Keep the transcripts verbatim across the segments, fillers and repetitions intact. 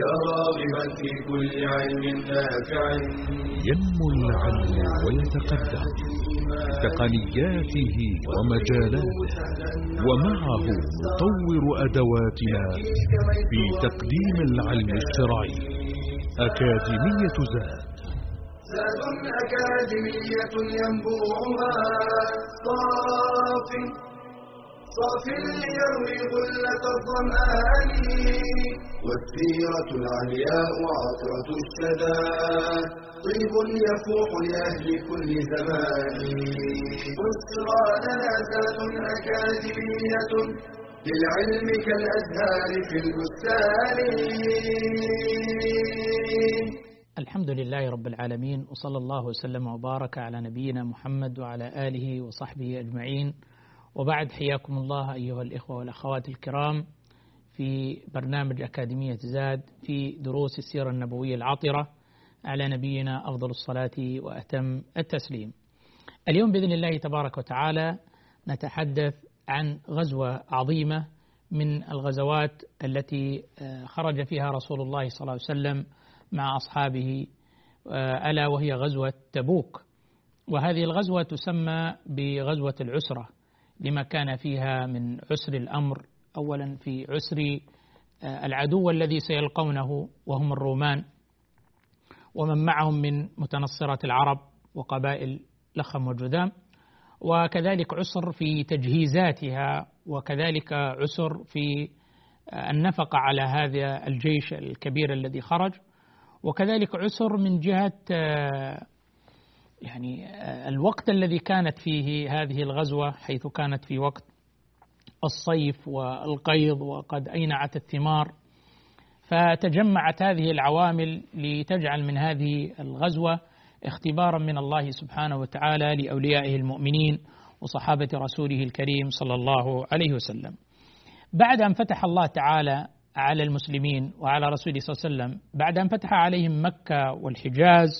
يا راغبا في كل علم نافع ينمو العلم ويتقدم بتقنياته ومجالاته، ومعه نطور أدواتنا في تقديم العلم الشرعي. أكاديمية زاد زاد أكاديمية ينبوعها صاف صاف ليروي غلة الظمآن، والسيرة العلياء عطرة الشدى، طيب يفوح لأهل كل زمان. بشرى لنا زاد أكاديمية للعلم كالأزهار في البستان. الحمد لله رب العالمين، وصلى الله وسلم وبارك على نبينا محمد وعلى آله وصحبه أجمعين، وبعد، حياكم الله أيها الإخوة والأخوات الكرام في برنامج أكاديمية زاد في دروس السيرة النبوية العطرة على نبينا أفضل الصلاة وأتم التسليم. اليوم بإذن الله تبارك وتعالى نتحدث عن غزوة عظيمة من الغزوات التي خرج فيها رسول الله صلى الله عليه وسلم مع أصحابه، ألا وهي غزوة تبوك. وهذه الغزوة تسمى بغزوة العسرة لما كان فيها من عسر الأمر، أولا في عسر العدو الذي سيلقونه وهم الرومان ومن معهم من متنصرة العرب وقبائل لخم وجذام، وكذلك عسر في تجهيزاتها، وكذلك عسر في النفقة على هذا الجيش الكبير الذي خرج، وكذلك عسر من جهة يعني الوقت الذي كانت فيه هذه الغزوة، حيث كانت في وقت الصيف والقيض وقد أينعت الثمار، فتجمعت هذه العوامل لتجعل من هذه الغزوة اختبارا من الله سبحانه وتعالى لأوليائه المؤمنين وصحابة رسوله الكريم صلى الله عليه وسلم. بعد أن فتح الله تعالى على المسلمين وعلى رسوله صلى الله عليه وسلم، بعد أن فتح عليهم مكة والحجاز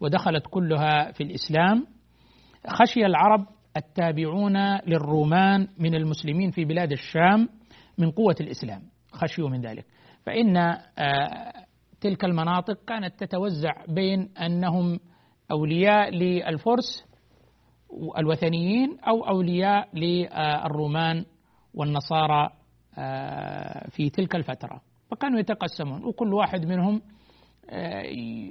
ودخلت كلها في الإسلام، خشي العرب التابعون للرومان من المسلمين في بلاد الشام من قوة الإسلام، خشيوا من ذلك، فإن تلك المناطق كانت تتوزع بين أنهم أولياء للفرس الوثنيين أو أولياء للرومان والنصارى في تلك الفترة، فكانوا يتقسمون، وكل واحد منهم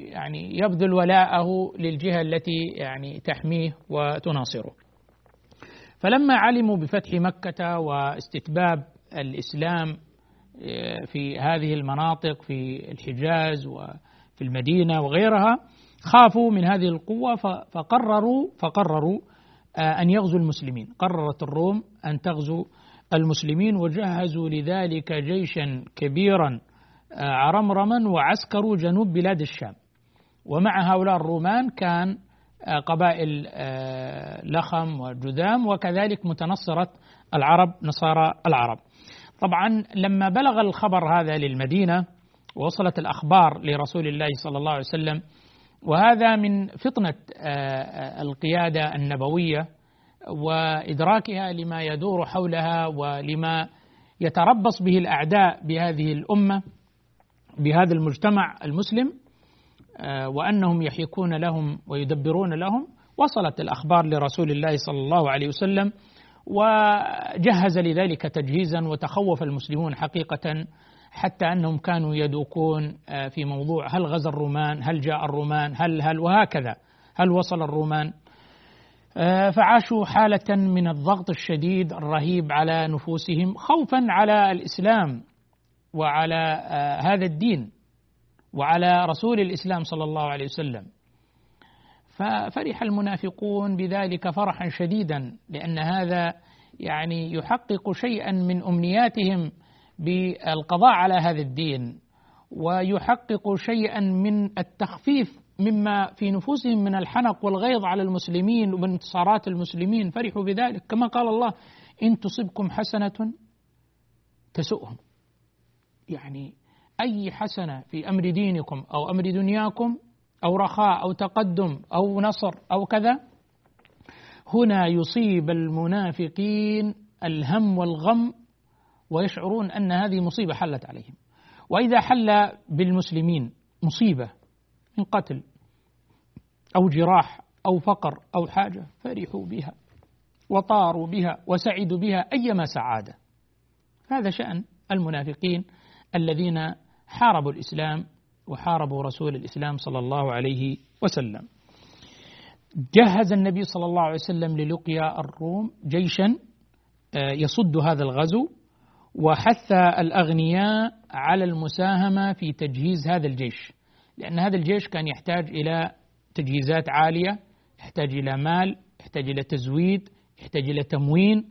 يعني يبذل ولاءه للجهة التي يعني تحميه وتناصره. فلما علموا بفتح مكة واستتباب الإسلام في هذه المناطق في الحجاز وفي المدينة وغيرها، خافوا من هذه القوة، فقرروا فقرروا أن يغزوا المسلمين. قررت الروم أن تغزو المسلمين، وجهزوا لذلك جيشا كبيرا عرمرما، وعسكروا جنوب بلاد الشام، ومع هؤلاء الرومان كان قبائل لخم وجذام، وكذلك متنصرة العرب نصارى العرب. طبعا لما بلغ الخبر هذا للمدينة ووصلت الأخبار لرسول الله صلى الله عليه وسلم، وهذا من فطنة القيادة النبوية وإدراكها لما يدور حولها ولما يتربص به الأعداء بهذه الأمة بهذا المجتمع المسلم، وأنهم يحيكون لهم ويدبرون لهم، وصلت الأخبار لرسول الله صلى الله عليه وسلم وجهز لذلك تجهيزا، وتخوف المسلمون حقيقة، حتى أنهم كانوا يدوكون في موضوع هل غزا الرومان، هل جاء الرومان، هل هل وهكذا، هل وصل الرومان، فعاشوا حالة من الضغط الشديد الرهيب على نفوسهم، خوفا على الإسلام وعلى هذا الدين وعلى رسول الإسلام صلى الله عليه وسلم. ففرح المنافقون بذلك فرحا شديدا، لأن هذا يعني يحقق شيئا من أمنياتهم بالقضاء على هذا الدين، ويحقق شيئا من التخفيف مما في نفوسهم من الحنق والغيظ على المسلمين وانتصارات المسلمين. فرحوا بذلك، كما قال الله: إن تصبكم حسنة تسؤهم، يعني أي حسنة في أمر دينكم أو أمر دنياكم أو رخاء أو تقدم أو نصر أو كذا، هنا يصيب المنافقين الهم والغم، ويشعرون أن هذه مصيبة حلت عليهم. وإذا حل بالمسلمين مصيبة من قتل أو جراح أو فقر أو حاجة فرحوا بها وطاروا بها وسعدوا بها أيما سعادة. هذا شأن المنافقين الذين حاربوا الإسلام وحاربوا رسول الإسلام صلى الله عليه وسلم. جهز النبي صلى الله عليه وسلم للقيا الروم جيشا يصد هذا الغزو، وحث الأغنياء على المساهمة في تجهيز هذا الجيش، لأن هذا الجيش كان يحتاج إلى تجهيزات عالية، يحتاج إلى مال، يحتاج إلى تزويد، يحتاج إلى تموين،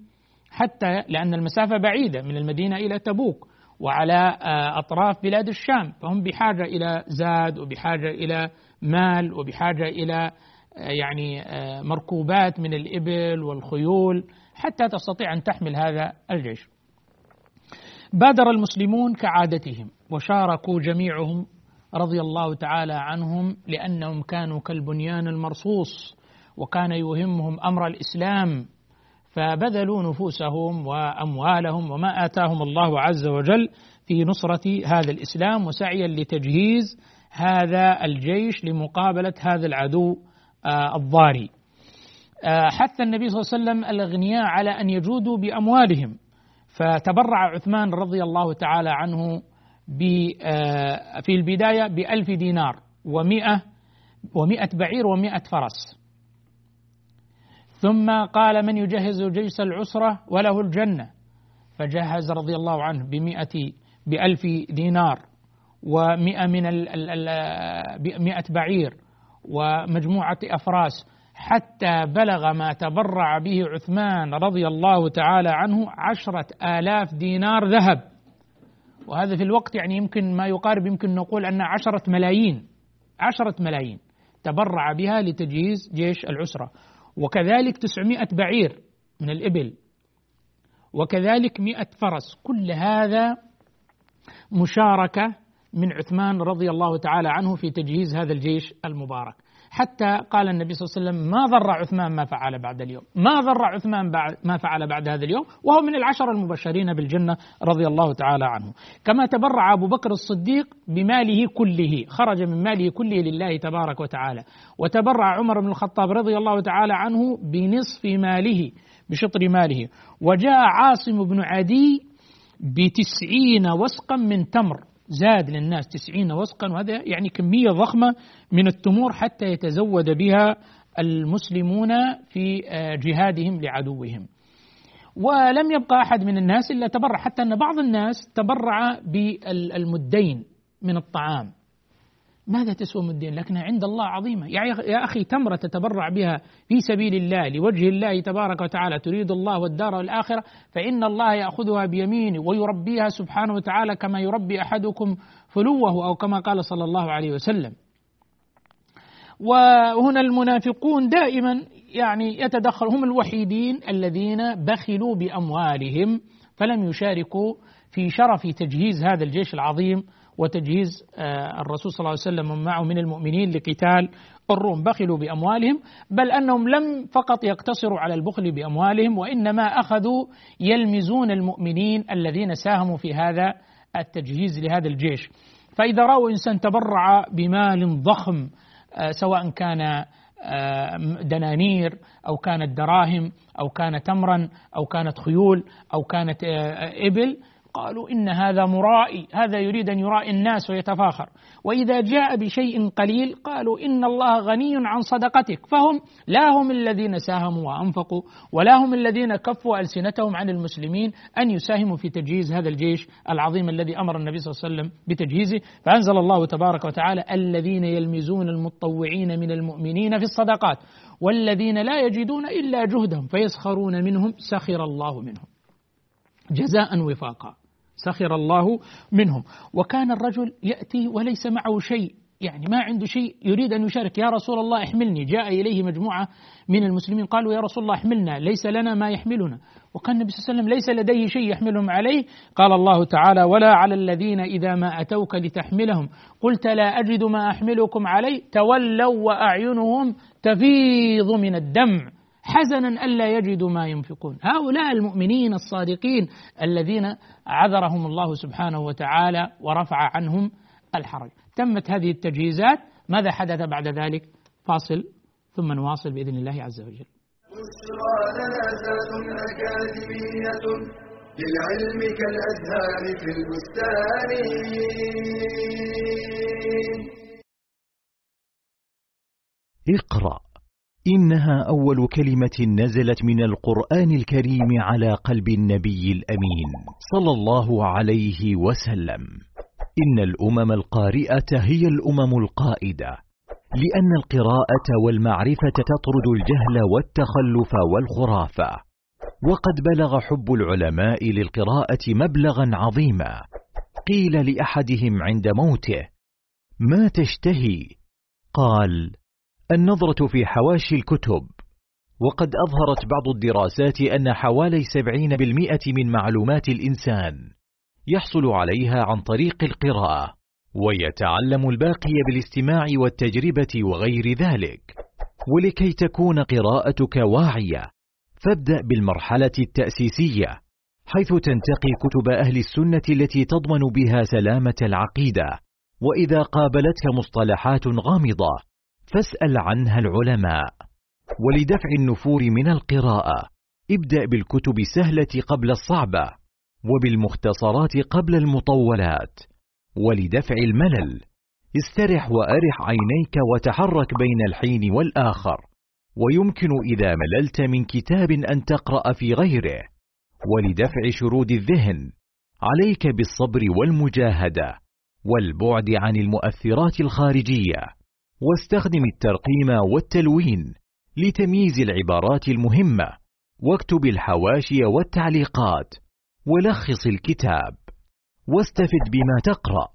حتى لأن المسافة بعيدة من المدينة إلى تبوك وعلى أطراف بلاد الشام، فهم بحاجة إلى زاد وبحاجة إلى مال وبحاجة إلى يعني مركوبات من الإبل والخيول حتى تستطيع أن تحمل هذا الجيش. بادر المسلمون كعادتهم وشاركوا جميعهم رضي الله تعالى عنهم، لأنهم كانوا كالبنيان المرصوص وكان يهمهم أمر الإسلام، فبذلوا نفوسهم وأموالهم وما آتاهم الله عز وجل في نصرة هذا الإسلام، وسعيا لتجهيز هذا الجيش لمقابلة هذا العدو الضاري. حث النبي صلى الله عليه وسلم الأغنياء على أن يجودوا بأموالهم، فتبرع عثمان رضي الله تعالى عنه في البداية بألف دينار ومئة ومئة بعير ومئة فرس، ثم قال من يجهز جيش العسرة وله الجنة، فجهز رضي الله عنه بمئة بألف دينار ومئة من مئة بعير ومجموعة أفراس، حتى بلغ ما تبرع به عثمان رضي الله تعالى عنه عشرة آلاف دينار ذهب، وهذا في الوقت يعني يمكن ما يقارب، يمكن نقول أن عشرة ملايين عشرة ملايين تبرع بها لتجهيز جيش العسرة، وكذلك تسعمائة بعير من الإبل، وكذلك مئة فرس. كل هذا مشاركة من عثمان رضي الله تعالى عنه في تجهيز هذا الجيش المبارك، حتى قال النبي صلى الله عليه وسلم ما ضر عثمان ما فعل بعد اليوم، ما ضر عثمان ما فعل بعد هذا اليوم، وهو من العشر المبشرين بالجنة رضي الله تعالى عنه. كما تبرع أبو بكر الصديق بماله كله، خرج من ماله كله لله تبارك وتعالى، وتبرع عمر بن الخطاب رضي الله تعالى عنه بنصف ماله بشطر ماله، وجاء عاصم ابن عدي بتسعين وسقا من تمر، زاد للناس تسعين وسقا، وهذا يعني كمية ضخمة من التمور حتى يتزود بها المسلمون في جهادهم لعدوهم. ولم يبقى أحد من الناس إلا تبرع، حتى أن بعض الناس تبرع بالمدين من الطعام، ماذا تسوى مدين لكنها عند الله عظيمة. يا أخي تمرة تتبرع بها في سبيل الله لوجه الله تبارك وتعالى، تريد الله والدار والآخرة، فإن الله يأخذها بيمينه ويربيها سبحانه وتعالى كما يربي أحدكم فلوه، أو كما قال صلى الله عليه وسلم. وهنا المنافقون دائما يعني يتدخل، هم الوحيدين الذين بخلوا بأموالهم فلم يشاركوا في شرف تجهيز هذا الجيش العظيم وتجهيز الرسول صلى الله عليه وسلم ومعه من المؤمنين لقتال الروم. بخلوا بأموالهم، بل أنهم لم فقط يقتصروا على البخل بأموالهم، وإنما أخذوا يلمزون المؤمنين الذين ساهموا في هذا التجهيز لهذا الجيش. فإذا رأوا إنسان تبرع بمال ضخم، سواء كان دنانير أو كانت دراهم أو كان تمرا أو كانت خيول أو كانت إبل، قالوا إن هذا مرائي، هذا يريد أن يرائي الناس ويتفاخر. وإذا جاء بشيء قليل قالوا إن الله غني عن صدقتك. فهم لا هم الذين ساهموا وأنفقوا، ولا هم الذين كفوا ألسنتهم عن المسلمين أن يساهموا في تجهيز هذا الجيش العظيم الذي أمر النبي صلى الله عليه وسلم بتجهيزه. فأنزل الله تبارك وتعالى الذين يلمزون المتطوعين من المؤمنين في الصدقات والذين لا يجدون إلا جهدهم فيسخرون منهم سخر الله منهم جزاء وفاقا، سخر الله منهم. وكان الرجل يأتي وليس معه شيء، يعني ما عنده شيء، يريد أن يشارك، يا رسول الله احملني. جاء إليه مجموعة من المسلمين قالوا يا رسول الله احملنا، ليس لنا ما يحملنا، وكان النبي صلى الله عليه وسلم ليس لديه شيء يحملهم عليه. قال الله تعالى ولا على الذين إذا ما أتوك لتحملهم قلت لا أجد ما أحملكم عليه تولوا وأعينهم تفيض من الدمع حزنا ألا يجدوا ما ينفقون. هؤلاء المؤمنين الصادقين الذين عذرهم الله سبحانه وتعالى ورفع عنهم الحرج. تمت هذه التجهيزات. ماذا حدث بعد ذلك؟ فاصل ثم نواصل بإذن الله عز وجل. للعلم كالأزهار في البستان. اقرأ، إنها أول كلمة نزلت من القرآن الكريم على قلب النبي الأمين صلى الله عليه وسلم. إن الأمم القارئة هي الأمم القائدة، لأن القراءة والمعرفة تطرد الجهل والتخلف والخرافة. وقد بلغ حب العلماء للقراءة مبلغا عظيما. قيل لأحدهم عند موته: ما تشتهي؟ قال: النظرة في حواشي الكتب. وقد أظهرت بعض الدراسات أن حوالي سبعين بالمئة من معلومات الإنسان يحصل عليها عن طريق القراءة، ويتعلم الباقي بالاستماع والتجربة وغير ذلك. ولكي تكون قراءتك واعية، فابدأ بالمرحلة التأسيسية، حيث تنتقي كتب أهل السنة التي تضمن بها سلامة العقيدة. وإذا قابلتك مصطلحات غامضة فاسأل عنها العلماء. ولدفع النفور من القراءة ابدأ بالكتب السهلة قبل الصعبة، وبالمختصرات قبل المطولات. ولدفع الملل استرح وأرح عينيك وتحرك بين الحين والآخر، ويمكن إذا مللت من كتاب أن تقرأ في غيره. ولدفع شرود الذهن عليك بالصبر والمجاهدة والبعد عن المؤثرات الخارجية، واستخدم الترقيم والتلوين لتمييز العبارات المهمة، واكتب الحواشي والتعليقات، ولخص الكتاب، واستفد بما تقرأ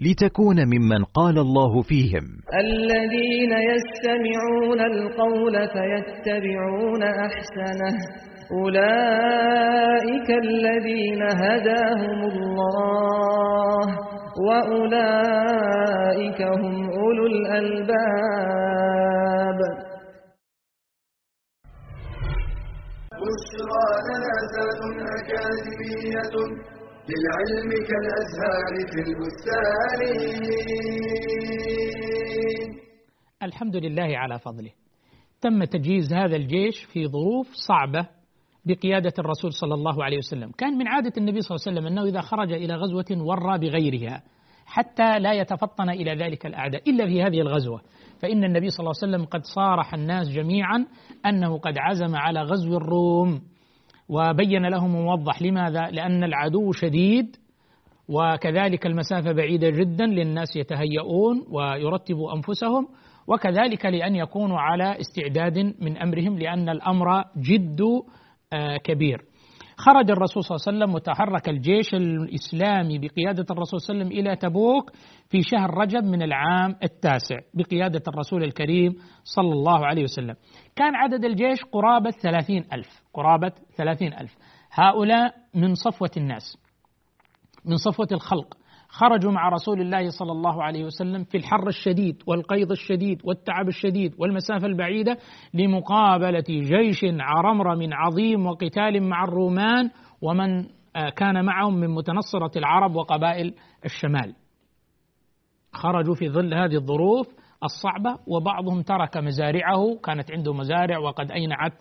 لتكون ممن قال الله فيهم: الذين يستمعون القول فيتبعون أحسنه أولئك الذين هداهم الله وأولئك هم أولو الألباب. بشرى لنا أكاديمية للعلم كالأزهار في البستان. الحمد لله على فضله. تم تجهيز هذا الجيش في ظروف صعبة بقيادة الرسول صلى الله عليه وسلم. كان من عادة النبي صلى الله عليه وسلم أنه إذا خرج إلى غزوة ورى بغيرها حتى لا يتفطن إلى ذلك الأعداء، إلا في هذه الغزوة فإن النبي صلى الله عليه وسلم قد صارح الناس جميعا أنه قد عزم على غزو الروم، وبين لهم ووضح لماذا؟ لأن العدو شديد، وكذلك المسافة بعيدة جدا للناس يتهيئون ويرتبوا أنفسهم، وكذلك لأن يكونوا على استعداد من أمرهم، لأن الأمر جد كبير. خرج الرسول صلى الله عليه وسلم وتحرك الجيش الإسلامي بقيادة الرسول صلى الله عليه وسلم إلى تبوك في شهر رجب من العام التاسع بقيادة الرسول الكريم صلى الله عليه وسلم. كان عدد الجيش قرابة ثلاثين ألف قرابة ثلاثين ألف. هؤلاء من صفوة الناس، من صفوة الخلق، خرجوا مع رسول الله صلى الله عليه وسلم في الحر الشديد والقيض الشديد والتعب الشديد والمسافة البعيدة لمقابلة جيش عرمرم عظيم وقتال مع الرومان ومن كان معهم من متنصرة العرب وقبائل الشمال. خرجوا في ظل هذه الظروف الصعبة، وبعضهم ترك مزارعه، كانت عنده مزارع وقد أينعت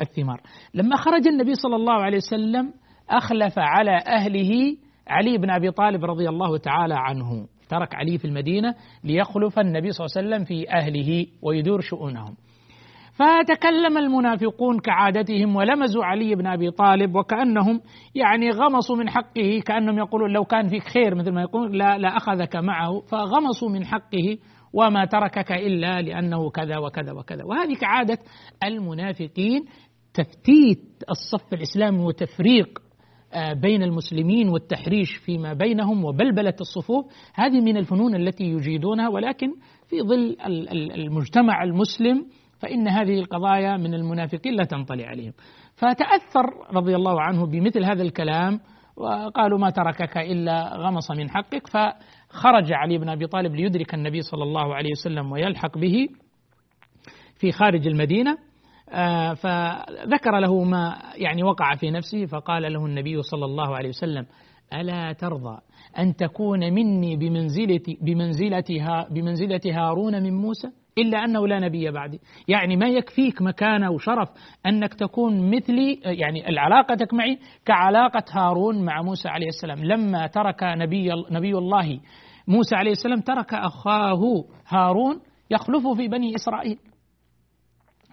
الثمار. لما خرج النبي صلى الله عليه وسلم أخلف على أهله علي بن أبي طالب رضي الله تعالى عنه، ترك علي في المدينة ليخلف النبي صلى الله عليه وسلم في أهله ويدور شؤونهم. فتكلم المنافقون كعادتهم ولمزوا علي بن أبي طالب، وكأنهم يعني غمصوا من حقه، كأنهم يقولون لو كان فيك خير مثل ما يقولون لا, لا أخذك معه، فغمصوا من حقه وما تركك إلا لأنه كذا وكذا وكذا. وهذه كعادة المنافقين، تفتيت الصف الإسلامي وتفريق بين المسلمين والتحريش فيما بينهم وبلبلة الصفوف، هذه من الفنون التي يجيدونها. ولكن في ظل المجتمع المسلم فإن هذه القضايا من المنافقين لا تنطلي عليهم. فتأثر رضي الله عنه بمثل هذا الكلام، وقالوا ما تركك إلا غمص من حقك. فخرج علي بن أبي طالب ليدرك النبي صلى الله عليه وسلم ويلحق به في خارج المدينة. فذكر له ما يعني وقع في نفسه، فقال له النبي صلى الله عليه وسلم: ألا ترضى أن تكون مني بمنزلة بمنزلتها بمنزلة هارون من موسى، إلا أنه لا نبي بعدي؟ يعني ما يكفيك مكانة وشرف أنك تكون مثلي، يعني العلاقتك معي كعلاقة هارون مع موسى عليه السلام، لما ترك نبي نبي الله موسى عليه السلام ترك أخاه هارون يخلفه في بني إسرائيل.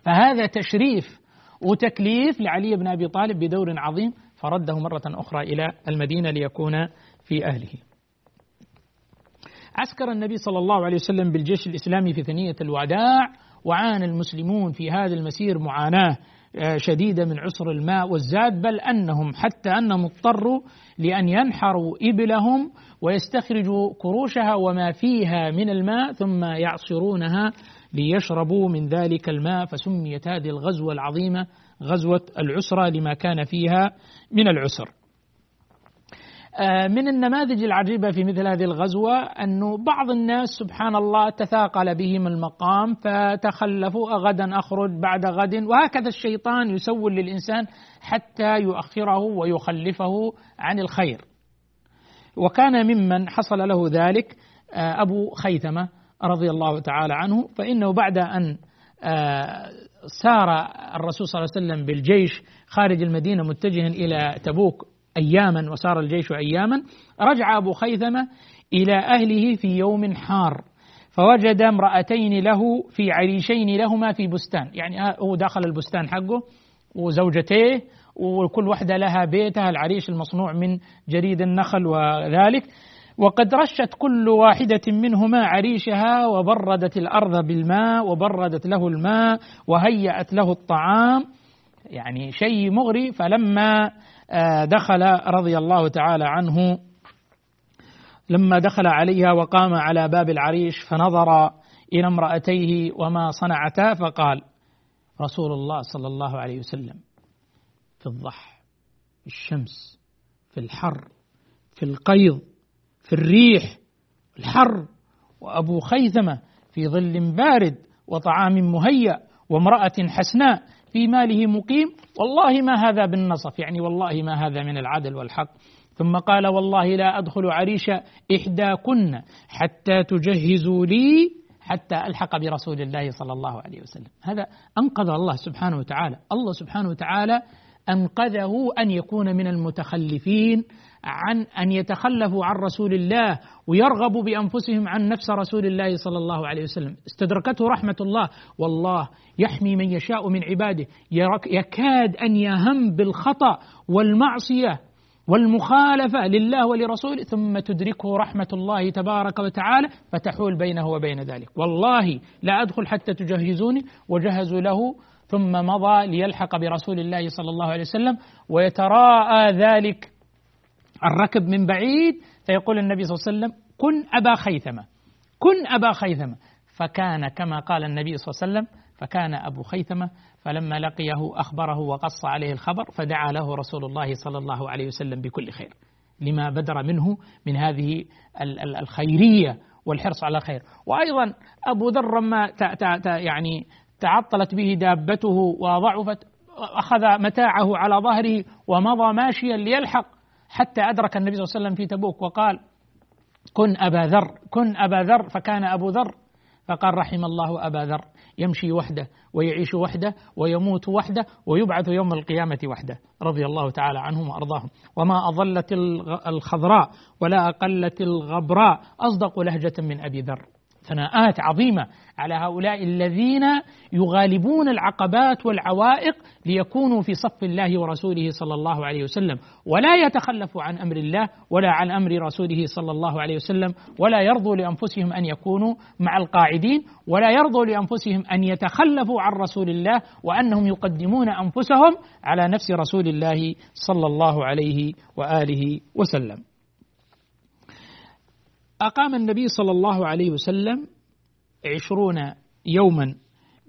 فهذا تشريف وتكليف لعلي بن أبي طالب بدور عظيم، فرده مرة أخرى إلى المدينة ليكون في أهله. عسكر النبي صلى الله عليه وسلم بالجيش الإسلامي في ثنية الوداع، وعانى المسلمون في هذا المسير معاناة شديدة من عسر الماء والزاد، بل أنهم حتى أنهم اضطروا لأن ينحروا إبلهم ويستخرجوا كروشها وما فيها من الماء ثم يعصرونها ليشربوا من ذلك الماء، فسميت هذه الغزوة العظيمة غزوة العسرة لما كان فيها من العسر. من النماذج العجيبة في مثل هذه الغزوة أنه بعض الناس سبحان الله تثاقل بهم المقام فتخلفوا، غدا أخرج بعد غد، وهكذا الشيطان يسول للإنسان حتى يؤخره ويخلفه عن الخير. وكان ممن حصل له ذلك أبو خيثمة رضي الله تعالى عنه، فإنه بعد أن سار الرسول صلى الله عليه وسلم بالجيش خارج المدينة متجها إلى تبوك أياما، وسار الجيش أياما، رجع أبو خيثمة إلى أهله في يوم حار، فوجد امرأتين له في عريشين لهما في بستان، يعني هو داخل البستان حقه وزوجتيه وكل واحدة لها بيتها العريش المصنوع من جريد النخل وذلك، وقد رشت كل واحدة منهما عريشها وبردت الأرض بالماء وبردت له الماء وهيأت له الطعام، يعني شيء مغري. فلما دخل رضي الله تعالى عنه لما دخل عليها وقام على باب العريش فنظر إلى امرأتيه وما صنعتا، فقال رسول الله صلى الله عليه وسلم: في الضح، في الشمس، في الحر، في القيض، في الريح، الحر، وأبو خيثمة في ظل بارد وطعام مهيأ وامرأة حسناء في ماله مقيم، والله ما هذا بالنصف، يعني والله ما هذا من العدل والحق. ثم قال: والله لا أدخل عريش إحداكن حتى تجهزوا لي، حتى ألحق برسول الله صلى الله عليه وسلم. هذا أنقذ الله سبحانه وتعالى، الله سبحانه وتعالى أنقذه أن يكون من المتخلفين عن أن يتخلفوا عن رسول الله ويرغبوا بأنفسهم عن نفس رسول الله صلى الله عليه وسلم، استدركته رحمة الله، والله يحمي من يشاء من عباده، يكاد أن يهم بالخطأ والمعصية والمخالفة لله ولرسوله، ثم تدركه رحمة الله تبارك وتعالى فتحول بينه وبين ذلك. والله لا أدخل حتى تجهزوني، وجهزوا له، ثم مضى ليلحق برسول الله صلى الله عليه وسلم، ويتراءى ذلك الركب من بعيد، فيقول النبي صلى الله عليه وسلم: كن أبا خيثمة، كن أبا خيثمة، فكان كما قال النبي صلى الله عليه وسلم، فكان أبو خيثمة. فلما لقيه أخبره وقص عليه الخبر، فدعا له رسول الله صلى الله عليه وسلم بكل خير لما بدر منه من هذه الخيرية والحرص على الخير. وأيضا أبو ذر ما يعني تعطلت به دابته وضعفت، أخذ متاعه على ظهره ومضى ماشيا ليلحق، حتى أدرك النبي صلى الله عليه وسلم في تبوك وقال: كن أبا ذر، كن أبا ذر، فكان أبو ذر. فقال: رحم الله أبا ذر، يمشي وحده ويعيش وحده ويموت وحده ويبعث يوم القيامة وحده، رضي الله تعالى عنهم وأرضاهم. وما أضلت الخضراء ولا أقلت الغبراء أصدق لهجة من أبي ذر. ثناءات عظيمة على هؤلاء الذين يغالبون العقبات والعوائق ليكونوا في صف الله ورسوله صلى الله عليه وسلم، ولا يتخلفوا عن أمر الله ولا عن أمر رسوله صلى الله عليه وسلم، ولا يرضوا لأنفسهم أن يكونوا مع القاعدين، ولا يرضوا لأنفسهم أن يتخلفوا عن رسول الله، وأنهم يقدمون أنفسهم على نفس رسول الله صلى الله عليه وآله وسلم. أقام النبي صلى الله عليه وسلم عشرون يوما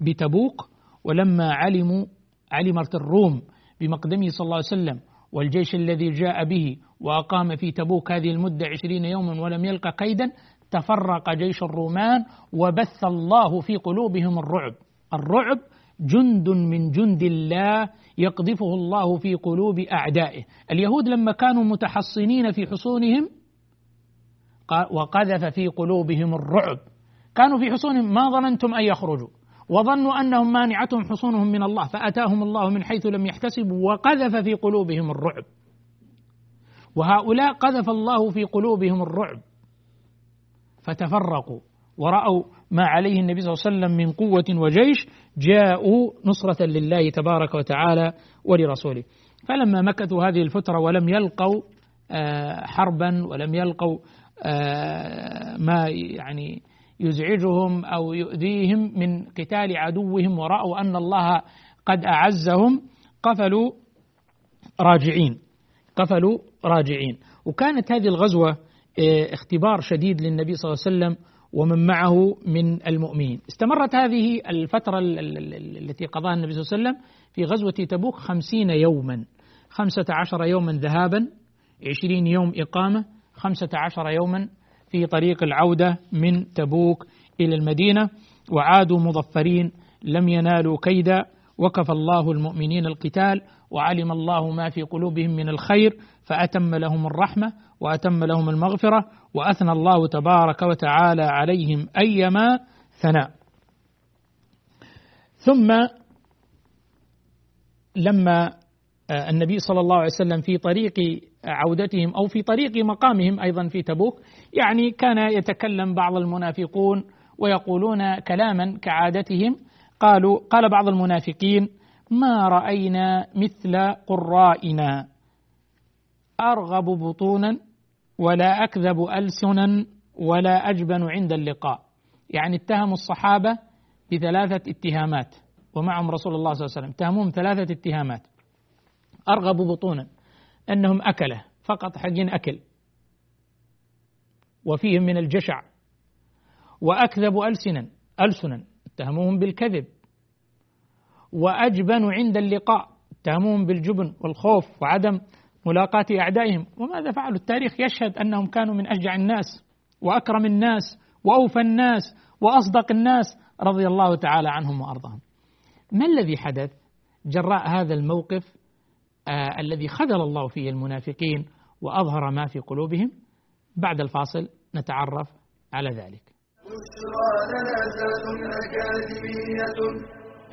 بتبوك، ولما علموا علمت الروم بمقدمه صلى الله عليه وسلم والجيش الذي جاء به وأقام في تبوك هذه المدة عشرين يوما ولم يلقى قيدا، تفرق جيش الرومان، وبث الله في قلوبهم الرعب، الرعب جند من جند الله يقذفه الله في قلوب أعدائه. اليهود لما كانوا متحصنين في حصونهم وقذف في قلوبهم الرعب، كانوا في حصونهم ما ظننتم أن يخرجوا، وظنوا أنهم مانعتهم حصونهم من الله، فأتاهم الله من حيث لم يحتسبوا وقذف في قلوبهم الرعب. وهؤلاء قذف الله في قلوبهم الرعب فتفرقوا، ورأوا ما عليه النبي صلى الله عليه وسلم من قوة وجيش، جاءوا نصرة لله تبارك وتعالى ولرسوله. فلما مكثوا هذه الفترة ولم يلقوا حربا ولم يلقوا ما يعني يزعجهم أو يؤذيهم من قتال عدوهم، ورأوا أن الله قد أعزهم، قفلوا راجعين قفلوا راجعين. وكانت هذه الغزوة اختبار شديد للنبي صلى الله عليه وسلم ومن معه من المؤمنين. استمرت هذه الفترة التي قضاها النبي صلى الله عليه وسلم في غزوة تبوك خمسين يوما، خمسة عشر يوما ذهابا، عشرين يوم إقامة، خمسة عشر يوما في طريق العودة من تبوك إلى المدينة، وعادوا مظفرين لم ينالوا كيدا، وكفى الله المؤمنين القتال، وعلم الله ما في قلوبهم من الخير فأتم لهم الرحمة وأتم لهم المغفرة، وأثنى الله تبارك وتعالى عليهم أيما ثناء. ثم لما النبي صلى الله عليه وسلم في طريق عودتهم أو في طريق مقامهم أيضا في تبوك، يعني كان يتكلم بعض المنافقون ويقولون كلاما كعادتهم، قالوا قال بعض المنافقين: ما رأينا مثل قرائنا أرغب بطونا ولا أكذب ألسنا ولا أجبن عند اللقاء. يعني اتهموا الصحابة بثلاثة اتهامات ومعهم رسول الله صلى الله عليه وسلم، اتهموهم ثلاثة اتهامات: أرغب بطونا أنهم أكله فقط حقين أكل وفيهم من الجشع، وأكذب ألسنا ألسنا اتهموهم بالكذب، وأجبن عند اللقاء اتهموهم بالجبن والخوف وعدم ملاقاة أعدائهم. وماذا فعلوا؟ التاريخ يشهد أنهم كانوا من أشجع الناس وأكرم الناس وأوفى الناس وأصدق الناس، رضي الله تعالى عنهم وأرضهم. ما الذي حدث جراء هذا الموقف آه الذي خذل الله فيه المنافقين وأظهر ما في قلوبهم؟ بعد الفاصل نتعرف على ذلك.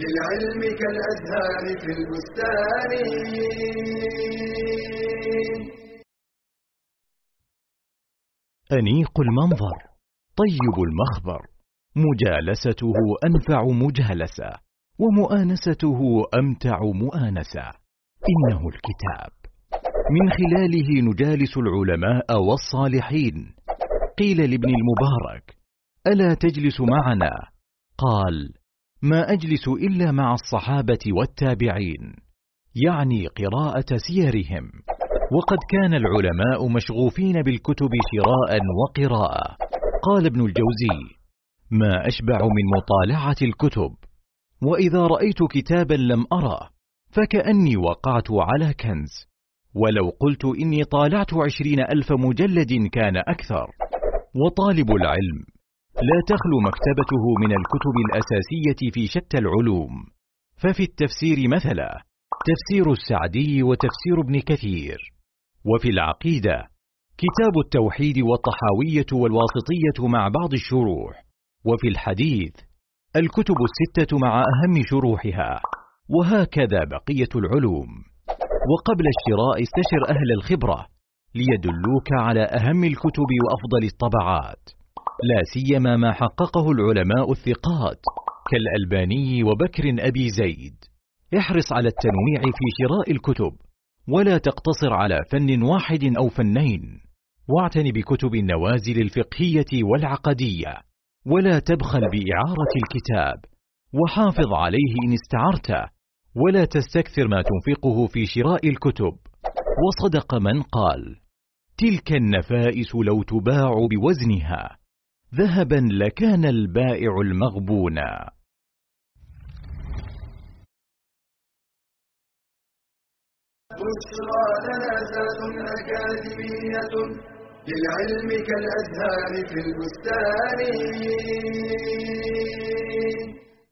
للعلم كالأزهار في البستان. أنيق المنظر طيب المخبر، مجالسته أنفع مجالسة ومؤانسته أمتع مؤانسة. إنه الكتاب، من خلاله نجالس العلماء والصالحين. قيل لابن المبارك: ألا تجلس معنا؟ قال: ما أجلس إلا مع الصحابة والتابعين، يعني قراءة سيرهم. وقد كان العلماء مشغوفين بالكتب شراء وقراءة. قال ابن الجوزي: ما أشبع من مطالعة الكتب، وإذا رأيت كتابا لم أره فكأني وقعت على كنز، ولو قلت إني طالعت عشرين ألف مجلد كان أكثر. وطالب العلم لا تخلو مكتبته من الكتب الأساسية في شتى العلوم، ففي التفسير مثلا تفسير السعدي وتفسير ابن كثير، وفي العقيدة كتاب التوحيد والطحاوية والواسطية مع بعض الشروح، وفي الحديث الكتب الستة مع أهم شروحها، وهكذا بقية العلوم. وقبل الشراء استشر أهل الخبرة ليدلوك على أهم الكتب وأفضل الطبعات، لا سيما ما حققه العلماء الثقات كالألباني وبكر أبي زيد. احرص على التنويع في شراء الكتب، ولا تقتصر على فن واحد أو فنين، واعتن بكتب النوازل الفقهية والعقدية، ولا تبخل بإعارة الكتاب، وحافظ عليه إن استعرته، ولا تستكثر ما تنفقه في شراء الكتب. وصدق من قال: تلك النفائس لو تباع بوزنها ذهبا لكان البائع المغبونا. بشرى لنا زاد أكاديمية، للعلم كالأزهار في البستان.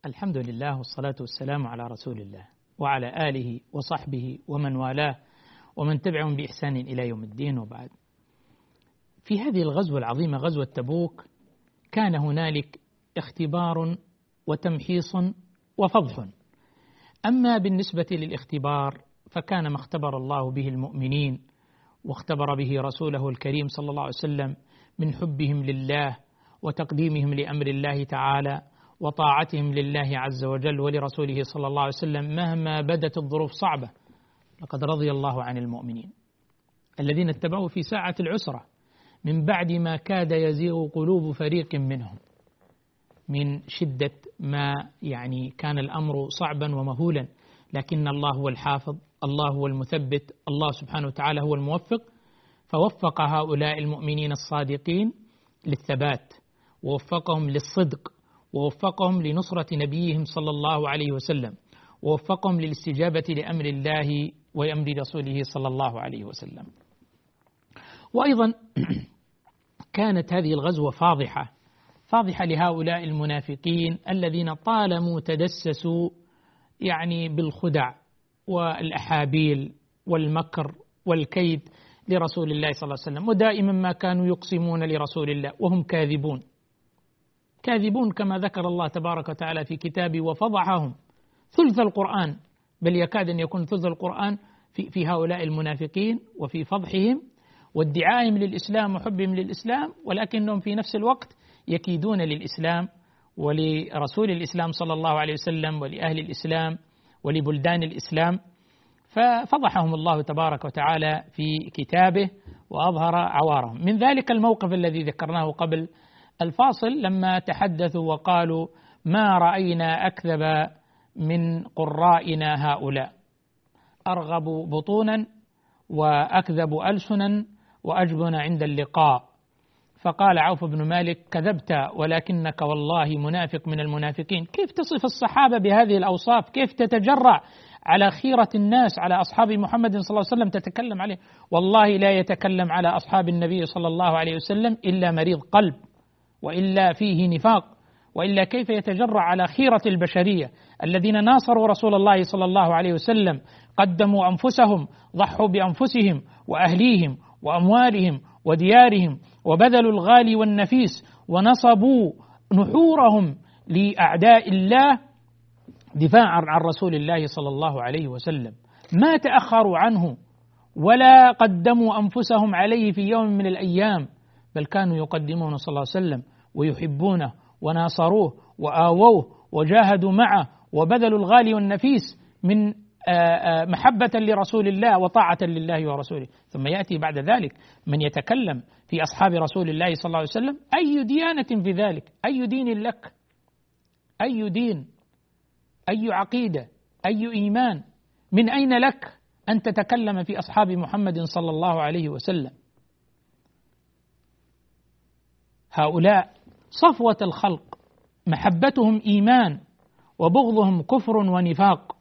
الحمد لله والصلاة والسلام على رسول الله وعلى آله وصحبه ومن والاه ومن تبعهم بإحسان إلى يوم الدين، وبعد. في هذه الغزوة العظيمة غزوة تبوك كان هنالك اختبار وتمحيص وفضح. أما بالنسبة للاختبار فكان ما اختبر الله به المؤمنين واختبر به رسوله الكريم صلى الله عليه وسلم من حبهم لله وتقديمهم لأمر الله تعالى وطاعتهم لله عز وجل ولرسوله صلى الله عليه وسلم مهما بدت الظروف صعبة. لقد رضي الله عن المؤمنين الذين اتبعوا في ساعة العسرة من بعد ما كاد يزيغ قلوب فريق منهم من شدة ما يعني كان الأمر صعبا ومهولا، لكن الله هو الحافظ، الله هو المثبت، الله سبحانه وتعالى هو الموفق، فوفق هؤلاء المؤمنين الصادقين للثبات ووفقهم للصدق ووفقهم لنصرة نبيهم صلى الله عليه وسلم ووفقهم للاستجابة لأمر الله وأمر رسوله صلى الله عليه وسلم. وأيضا كانت هذه الغزوة فاضحة فاضحة لهؤلاء المنافقين الذين طالما تدسسوا يعني بالخدع والأحابيل والمكر والكيد لرسول الله صلى الله عليه وسلم، ودائما ما كانوا يقسمون لرسول الله وهم كاذبون كاذبون كما ذكر الله تبارك وتعالى في كتابه وفضحهم ثلث القرآن، بل يكاد أن يكون ثلث القرآن في, في هؤلاء المنافقين وفي فضحهم وادعائهم للإسلام وحبهم للإسلام، ولكنهم في نفس الوقت يكيدون للإسلام ولرسول الإسلام صلى الله عليه وسلم ولأهل الإسلام ولبلدان الإسلام. ففضحهم الله تبارك وتعالى في كتابه وأظهر عوارهم. من ذلك الموقف الذي ذكرناه قبل الفاصل لما تحدثوا وقالوا ما رأينا أكذب من قرائنا هؤلاء، أرغبوا بطونا وأكذبوا ألسنا وأجبنا عند اللقاء. فقال عوف ابن مالك كذبت ولكنك والله منافق من المنافقين. كيف تصف الصحابة بهذه الأوصاف؟ كيف تتجرأ على خيرة الناس على أصحاب محمد صلى الله عليه وسلم تتكلم عليه؟ والله لا يتكلم على أصحاب النبي صلى الله عليه وسلم إلا مريض قلب وإلا فيه نفاق، وإلا كيف يتجرأ على خيرة البشرية الذين ناصروا رسول الله صلى الله عليه وسلم، قدموا أنفسهم، ضحوا بأنفسهم وأهليهم وأموالهم وديارهم، وبذلوا الغالي والنفيس، ونصبوا نحورهم لأعداء الله دفاعا عن رسول الله صلى الله عليه وسلم، ما تأخروا عنه ولا قدموا أنفسهم عليه في يوم من الأيام، بل كانوا يقدمون صلى الله عليه وسلم ويحبونه وناصروه وآووه وجاهدوا معه وبذلوا الغالي والنفيس من محبة لرسول الله وطاعة لله ورسوله. ثم يأتي بعد ذلك من يتكلم في أصحاب رسول الله صلى الله عليه وسلم. أي ديانة في ذلك؟ أي دين لك؟ أي دين؟ أي عقيدة؟ أي إيمان؟ من أين لك أن تتكلم في أصحاب محمد صلى الله عليه وسلم؟ هؤلاء صفوة الخلق، محبتهم إيمان وبغضهم كفر ونفاق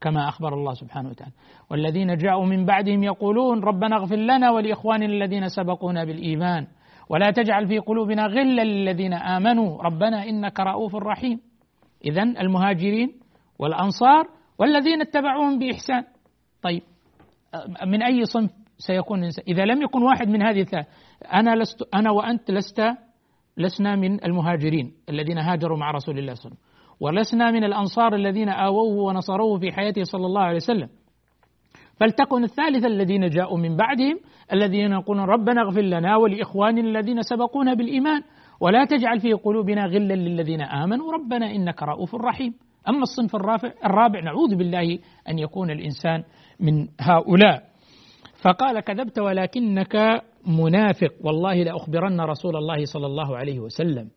كما أخبر الله سبحانه وتعالى، والذين جاءوا من بعدهم يقولون ربنا اغفر لنا ولإخواننا الذين سبقونا بالإيمان ولا تجعل في قلوبنا غلا للذين آمنوا ربنا إنك رؤوف رحيم. إذن المهاجرين والأنصار والذين اتبعوهم بإحسان، طيب من أي صنف سيكون الإنسان إذا لم يكن واحد من هذه الثلاثة؟ أنا لست أنا وأنت لست لسنا من المهاجرين الذين هاجروا مع رسول الله صلى الله عليه وسلم، ولسنا من الأنصار الذين آووه ونصروه في حياته صلى الله عليه وسلم، فلتكن الثالثة الذين جاءوا من بعدهم الذين يقولون ربنا اغفر لنا ولإخواننا الذين سبقونا بالإيمان ولا تجعل في قلوبنا غلا للذين آمنوا ربنا إنك رؤوف رحيم. أما الصنف الرابع نعوذ بالله أن يكون الإنسان من هؤلاء. فقال كذبت ولكنك منافق، والله لأخبرن رسول الله صلى الله عليه وسلم.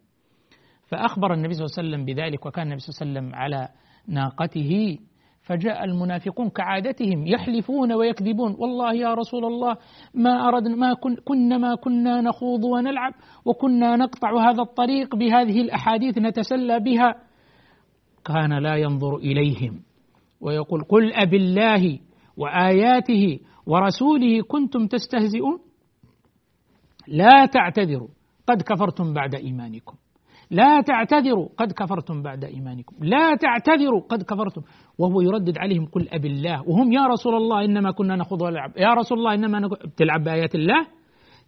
فأخبر النبي صلى الله عليه وسلم بذلك، وكان النبي صلى الله عليه وسلم على ناقته، فجاء المنافقون كعادتهم يحلفون ويكذبون، والله يا رسول الله ما أردنا ما كن كنا ما كنا نخوض ونلعب، وكنا نقطع هذا الطريق بهذه الأحاديث نتسلى بها. كان لا ينظر إليهم ويقول قل أبي الله وآياته ورسوله كنتم تستهزئون، لا تعتذروا قد كفرتم بعد إيمانكم. لا تعتذروا قد كفرتم بعد إيمانكم، لا تعتذروا قد كفرتم، وهو يردد عليهم قل أب الله، وهم يا رسول الله إنما كنا نخوض ونلعب، يا رسول الله إنما نك... تلعب بآيات الله،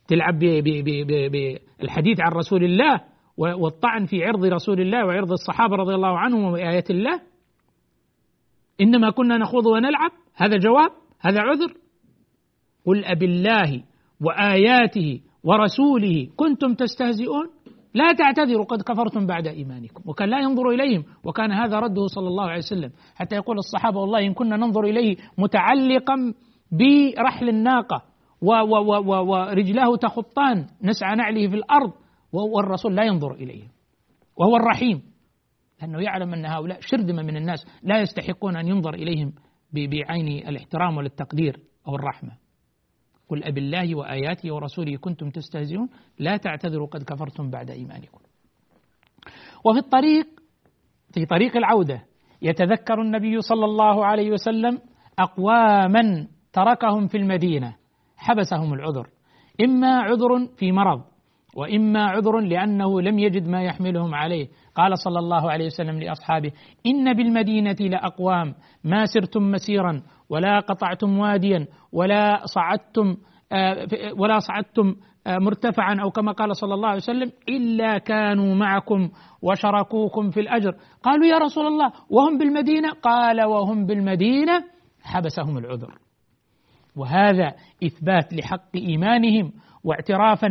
تلعب بالحديث عن رسول الله والطعن في عرض رسول الله وعرض الصحابة رضي الله عنهم وآيات الله، إنما كنا نخوض ونلعب، هذا جواب، هذا عذر؟ قل أب الله وآياته ورسوله كنتم تستهزئون، لا تعتذروا قد كفرتم بعد إيمانكم، وكان لا ينظر إليهم، وكان هذا رده صلى الله عليه وسلم، حتى يقول الصحابة والله إن كنا ننظر إليه متعلقا برحل الناقة ورجلاه تخطان نسعى نعله في الأرض، والرسول لا ينظر إليه، وهو الرحيم، لأنه يعلم أن هؤلاء شرذمة من الناس لا يستحقون أن ينظر إليهم بعين الاحترام والتقدير أو الرحمة. قل أب الله وآياته ورسوله كنتم تستهزئون، لا تعتذروا قد كفرتم بعد إيمانكم. وفي الطريق، في طريق العودة، يتذكر النبي صلى الله عليه وسلم أقواما تركهم في المدينة حبسهم العذر، إما عذر في مرض، وإما عذر لأنه لم يجد ما يحملهم عليه. قال صلى الله عليه وسلم لأصحابه إن بالمدينة لأقوام ما سرتم مسيرا ولا قطعتم واديا ولا صعدتم ولا صعدتم مرتفعا، أو كما قال صلى الله عليه وسلم، إلا كانوا معكم وشركوكم في الأجر. قالوا يا رسول الله وهم بالمدينة؟ قال وهم بالمدينة حبسهم العذر. وهذا إثبات لحق إيمانهم واعترافا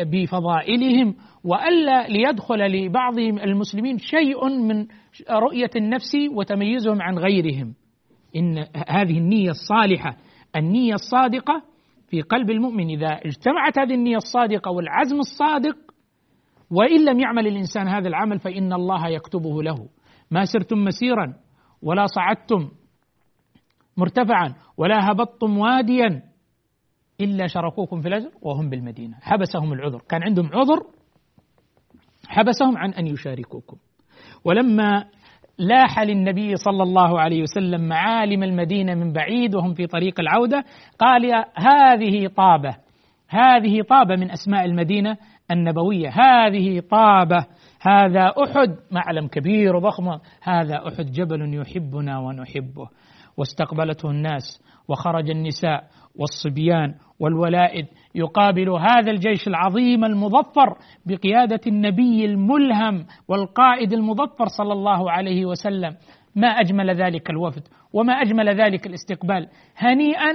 بفضائلهم، وألا ليدخل لبعض المسلمين شيء من رؤية النفس وتميزهم عن غيرهم. إن هذه النية الصالحة، النية الصادقة في قلب المؤمن، إذا اجتمعت هذه النية الصادقة والعزم الصادق، وإن لم يعمل الإنسان هذا العمل فإن الله يكتبه له. ما سرتم مسيرا ولا صعدتم مرتفعا ولا هبطتم واديا إلا شركوكم في الأجر وهم بالمدينة. حبسهم العذر، كان عندهم عذر حبسهم عن أن يشاركوكم. ولما لاح للنبي صلى الله عليه وسلم معالم المدينة من بعيد وهم في طريق العودة، قال هذه طابة، هذه طابة من أسماء المدينة النبوية، هذه طابة، هذا أحد، معلم كبير وضخم، هذا أحد جبل يحبنا ونحبه. واستقبلته الناس وخرج النساء والصبيان والولائد يقابل هذا الجيش العظيم المظفر بقيادة النبي الملهم والقائد المظفر صلى الله عليه وسلم. ما أجمل ذلك الوفد، وما أجمل ذلك الاستقبال. هنيئا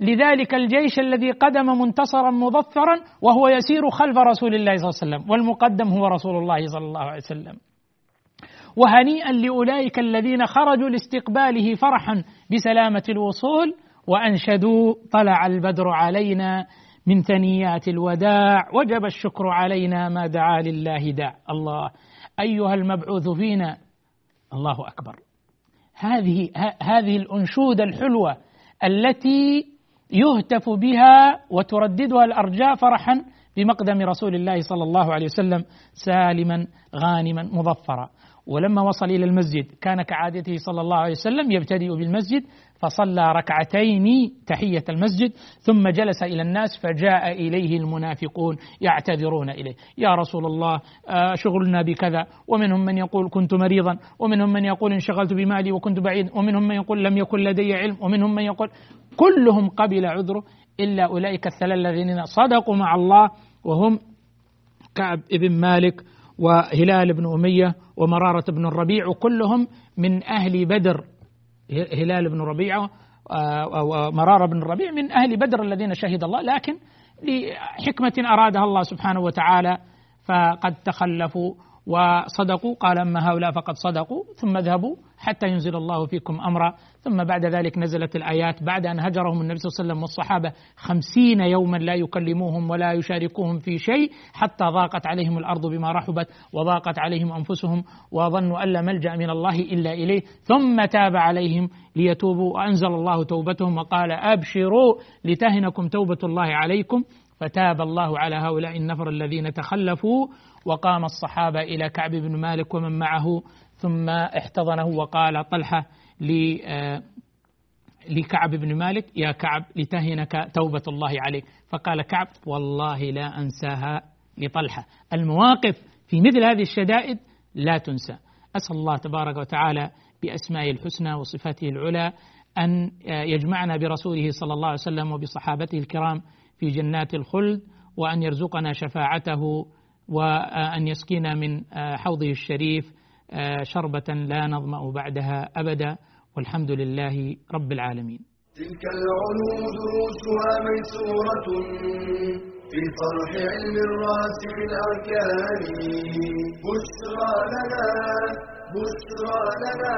لذلك الجيش الذي قدم منتصرا مظفرا وهو يسير خلف رسول الله صلى الله عليه وسلم، والمقدم هو رسول الله صلى الله عليه وسلم. وهنيئا لأولئك الذين خرجوا لاستقباله فرحا بسلامة الوصول، وأنشدوا طلع البدر علينا من ثنيات الوداع، وجب الشكر علينا ما دعا لله داع، الله أيها المبعوث فينا. الله أكبر. هذه هذه الأنشودة الحلوة التي يهتف بها وترددها الأرجاء فرحا بمقدم رسول الله صلى الله عليه وسلم سالما غانما مظفرا. ولما وصل إلى المسجد كان كعادته صلى الله عليه وسلم يبتدئ بالمسجد، فصلى ركعتين تحية المسجد ثم جلس إلى الناس، فجاء إليه المنافقون يعتذرون إليه، يا رسول الله شغلنا بكذا، ومنهم من يقول كنت مريضا، ومنهم من يقول انشغلت بمالي وكنت بعيد، ومنهم من يقول لم يكن لدي علم، ومنهم من يقول، كلهم قبل عذره إلا أولئك الثلاثة الذين صدقوا مع الله، وهم كعب ابن مالك وهلال بن أمية ومرارة بن الربيع، وكلهم من أهل بدر. هلال بن ربيعة ومرارة بن الربيع من أهل بدر الذين شهد الله، لكن لحكمة أرادها الله سبحانه وتعالى فقد تخلفوا وصدقوا. قال أما هؤلاء فقد صدقوا ثم اذهبوا حتى ينزل الله فيكم أمرا. ثم بعد ذلك نزلت الآيات بعد أن هجرهم النبي صلى الله عليه وسلم والصحابة خمسين يوما لا يكلموهم ولا يشاركوهم في شيء، حتى ضاقت عليهم الأرض بما رحبت وضاقت عليهم أنفسهم وظنوا أن لا ملجأ من الله إلا إليه، ثم تاب عليهم ليتوبوا وأنزل الله توبتهم وقال أبشروا لتهنكم توبة الله عليكم، فتاب الله على هؤلاء النفر الذين تخلفوا. وقام الصحابة إلى كعب بن مالك ومن معه، ثم احتضنه وقال طلحة لكعب بن مالك يا كعب لتهنك توبة الله عليك، فقال كعب والله لا أنساها لطلحة. المواقف في مثل هذه الشدائد لا تنسى. أسأل الله تبارك وتعالى بأسمائه الحسنى وصفاته العلى أن يجمعنا برسوله صلى الله عليه وسلم وبصحابته الكرام في جنات الخلد، وأن يرزقنا شفاعته، وأن يسقينا من حوضه الشريف شربة لا نظمأ بعدها أبدا، والحمد لله رب العالمين. تلك العلوم دروسها ميسورة في فرح علم الراس بالأركان، بشرى لنا بشرى لنا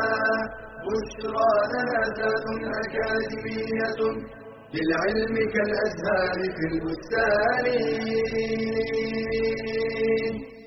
بشرى لنا ذات أكاديمية للعلم كالأزهار في البستان.